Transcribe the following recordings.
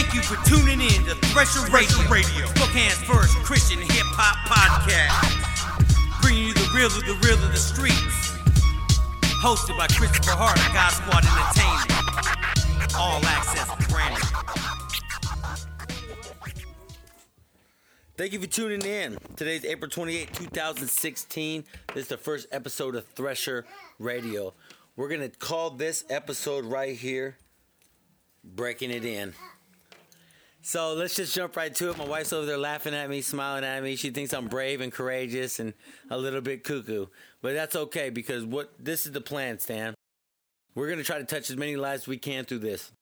Thank you for tuning in to Thresher Radio. Bookhand's first Christian hip-hop podcast. Bringing you the real of the real of the streets. Hosted by Christopher Hart and God Squad Entertainment. All access granted. Thank you for tuning in. Today's April 28, 2016. This is the first episode of Thresher Radio. We're going to call this episode right here, Breaking It In. So let's just jump right to it. My wife's over there laughing at me, smiling at me. She thinks I'm brave and courageous and a little bit cuckoo. But that's okay, because this is the plan, Stan. We're going to try to touch as many lives as we can through this.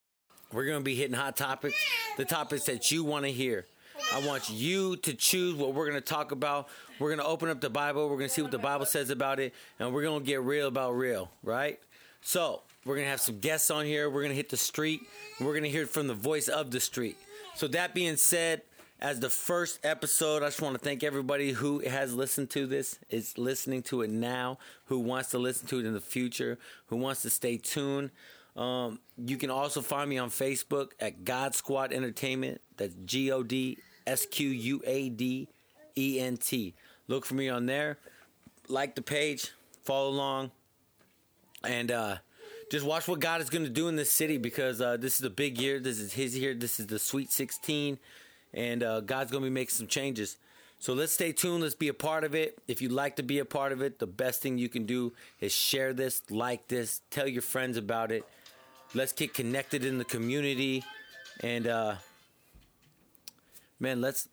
We're going to be hitting hot topics, the topics that you want to hear. I want you to choose what we're going to talk about. We're going to open up the Bible. We're going to see what the Bible says about it. And we're going to get real about real, right? So we're going to have some guests on here. We're going to hit the street. We're going to hear from the voice of the street. So that being said, as the first episode, I just want to thank everybody who has listened to this, is listening to it now, who wants to listen to it in the future, who wants to stay tuned. You can also find me on Facebook at God Squad Entertainment. That's GOD SQUADENT. Look for me on there. Like the page. Follow along. And just watch what God is going to do in this city, because this is a big year. This is his year. This is the Sweet 16, and God's going to be making some changes. So let's stay tuned. Let's be a part of it. If you'd like to be a part of it, the best thing you can do is share this, like this, tell your friends about it. Let's get connected in the community, and man, let's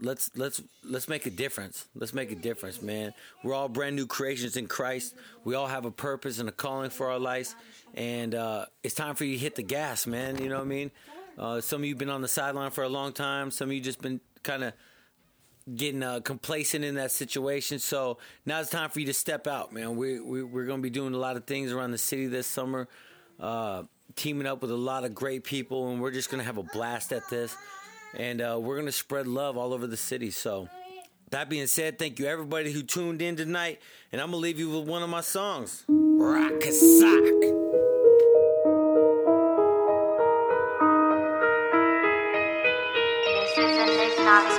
make a difference. Let's make a difference, man. We're all brand new creations in Christ. We all have a purpose and a calling for our lives. And it's time for you to hit the gas, man. You know what I mean? Some of you have been on the sideline for a long time. Some of you just been kind of getting complacent in that situation. So now it's time for you to step out, man. We're going to be doing a lot of things around the city this summer. Teaming up with a lot of great people. And we're just going to have a blast at this. And we're going to spread love all over the city. So that being said, thank you everybody who tuned in tonight. And I'm going to leave you with one of my songs. Rock a sock.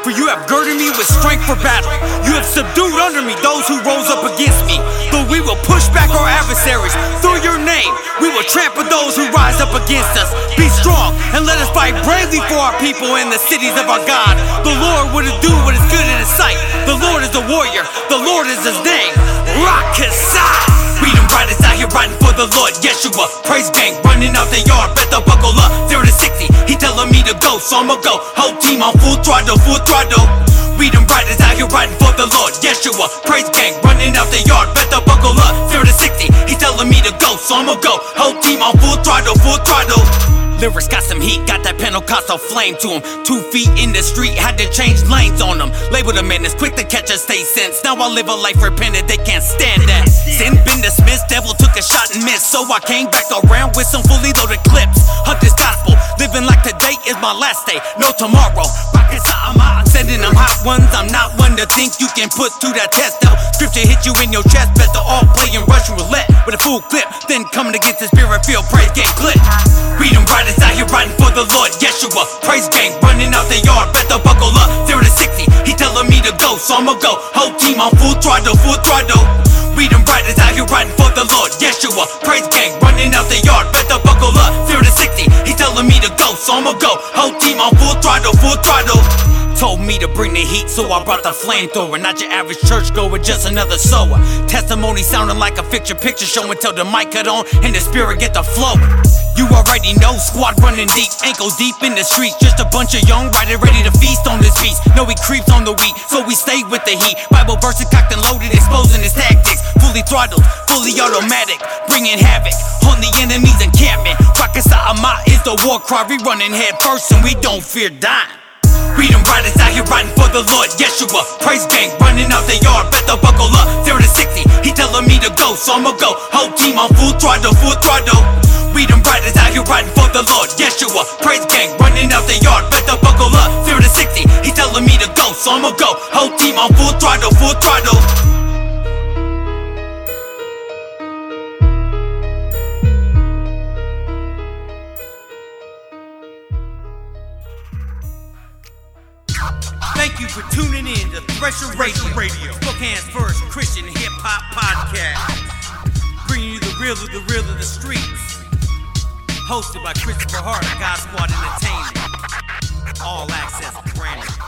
For you have girded me with strength for battle. You have subdued under me those who rose up against me. Though we will push back our adversaries through your name, we will trample those who rise up against us. Be strong and let us fight bravely for our people and the cities of our God. The Lord will do what is good in his sight. The Lord is a warrior, the Lord is his name. Rock his side. We them riders out here riding for the Lord, Yeshua. Praise gang, running out the yard, better buckle up. 0 to 60, he telling me to go, so I'ma go. Whole team on full throttle, full throttle. We them riders out here riding for the Lord, Yeshua. Praise gang, running out the yard, better buckle up. 0 to 60, he telling me to go, so I'ma go. Whole team on full throttle, full throttle. Lyrics got some heat, got that Pentecostal flame to him. 2 feet in the street, had to change lanes on them. Labeled a menace, quick to catch us, stay sense. Now I live a life repentant, they can't stand that. Sin been dismissed, devil took a shot and missed. So I came back around with some fully loaded clips of this gospel, living like today is my last day, no tomorrow. I'm sending them hot ones, I'm not one to think you can put to that test though. Scripture hit you in your chest, bet they're all playing Russian roulette with a full clip, then coming against the spirit field, praise gang clip. We them riders out here riding for the Lord, Yeshua. Praise gang, running out the yard, better buckle up. 0 to 60, he telling me to go, so I'ma go. Whole team on full throttle, full throttle. We them riders out here riding for the Lord, Yeshua. Praise gang, running out the yard, better buckle up. 0 to 60, he telling me to go, so I'ma go. Whole team on full throttle, full throttle. Told me to bring the heat, so I brought the flamethrower. Not your average churchgoer, just another sower. Testimony sounding like a picture showing till the mic cut on and the spirit get the flow. You already know, squad running deep, ankles deep in the streets. Just a bunch of young riders ready to feast on this beast. No, he creeps on the weak, so we stay with the heat. Bible verses cocked and loaded, exposing his tactics. Fully throttled, fully automatic, bringing havoc on the enemy's encampment. Rakasa'ama is the war cry, we running head first and we don't fear dying. We them riders out here riding for the Lord, Yeshua. Praise gang, running out the yard, better buckle up. 0 to 60, he telling me to go, so I'ma go. Whole team on full throttle, full throttle. We them riders out here riding for the Lord, Yeshua. Praise gang, running out the yard, better buckle up. 0 to 60, he telling me to go, so I'ma go. Whole team on full throttle, full throttle. Thank you for tuning in to Thresher Radio. Bookhand's first Christian hip-hop podcast. Bringing you the real of the real of the streets. Hosted by Christopher Hart of God Squad Entertainment. All access granted.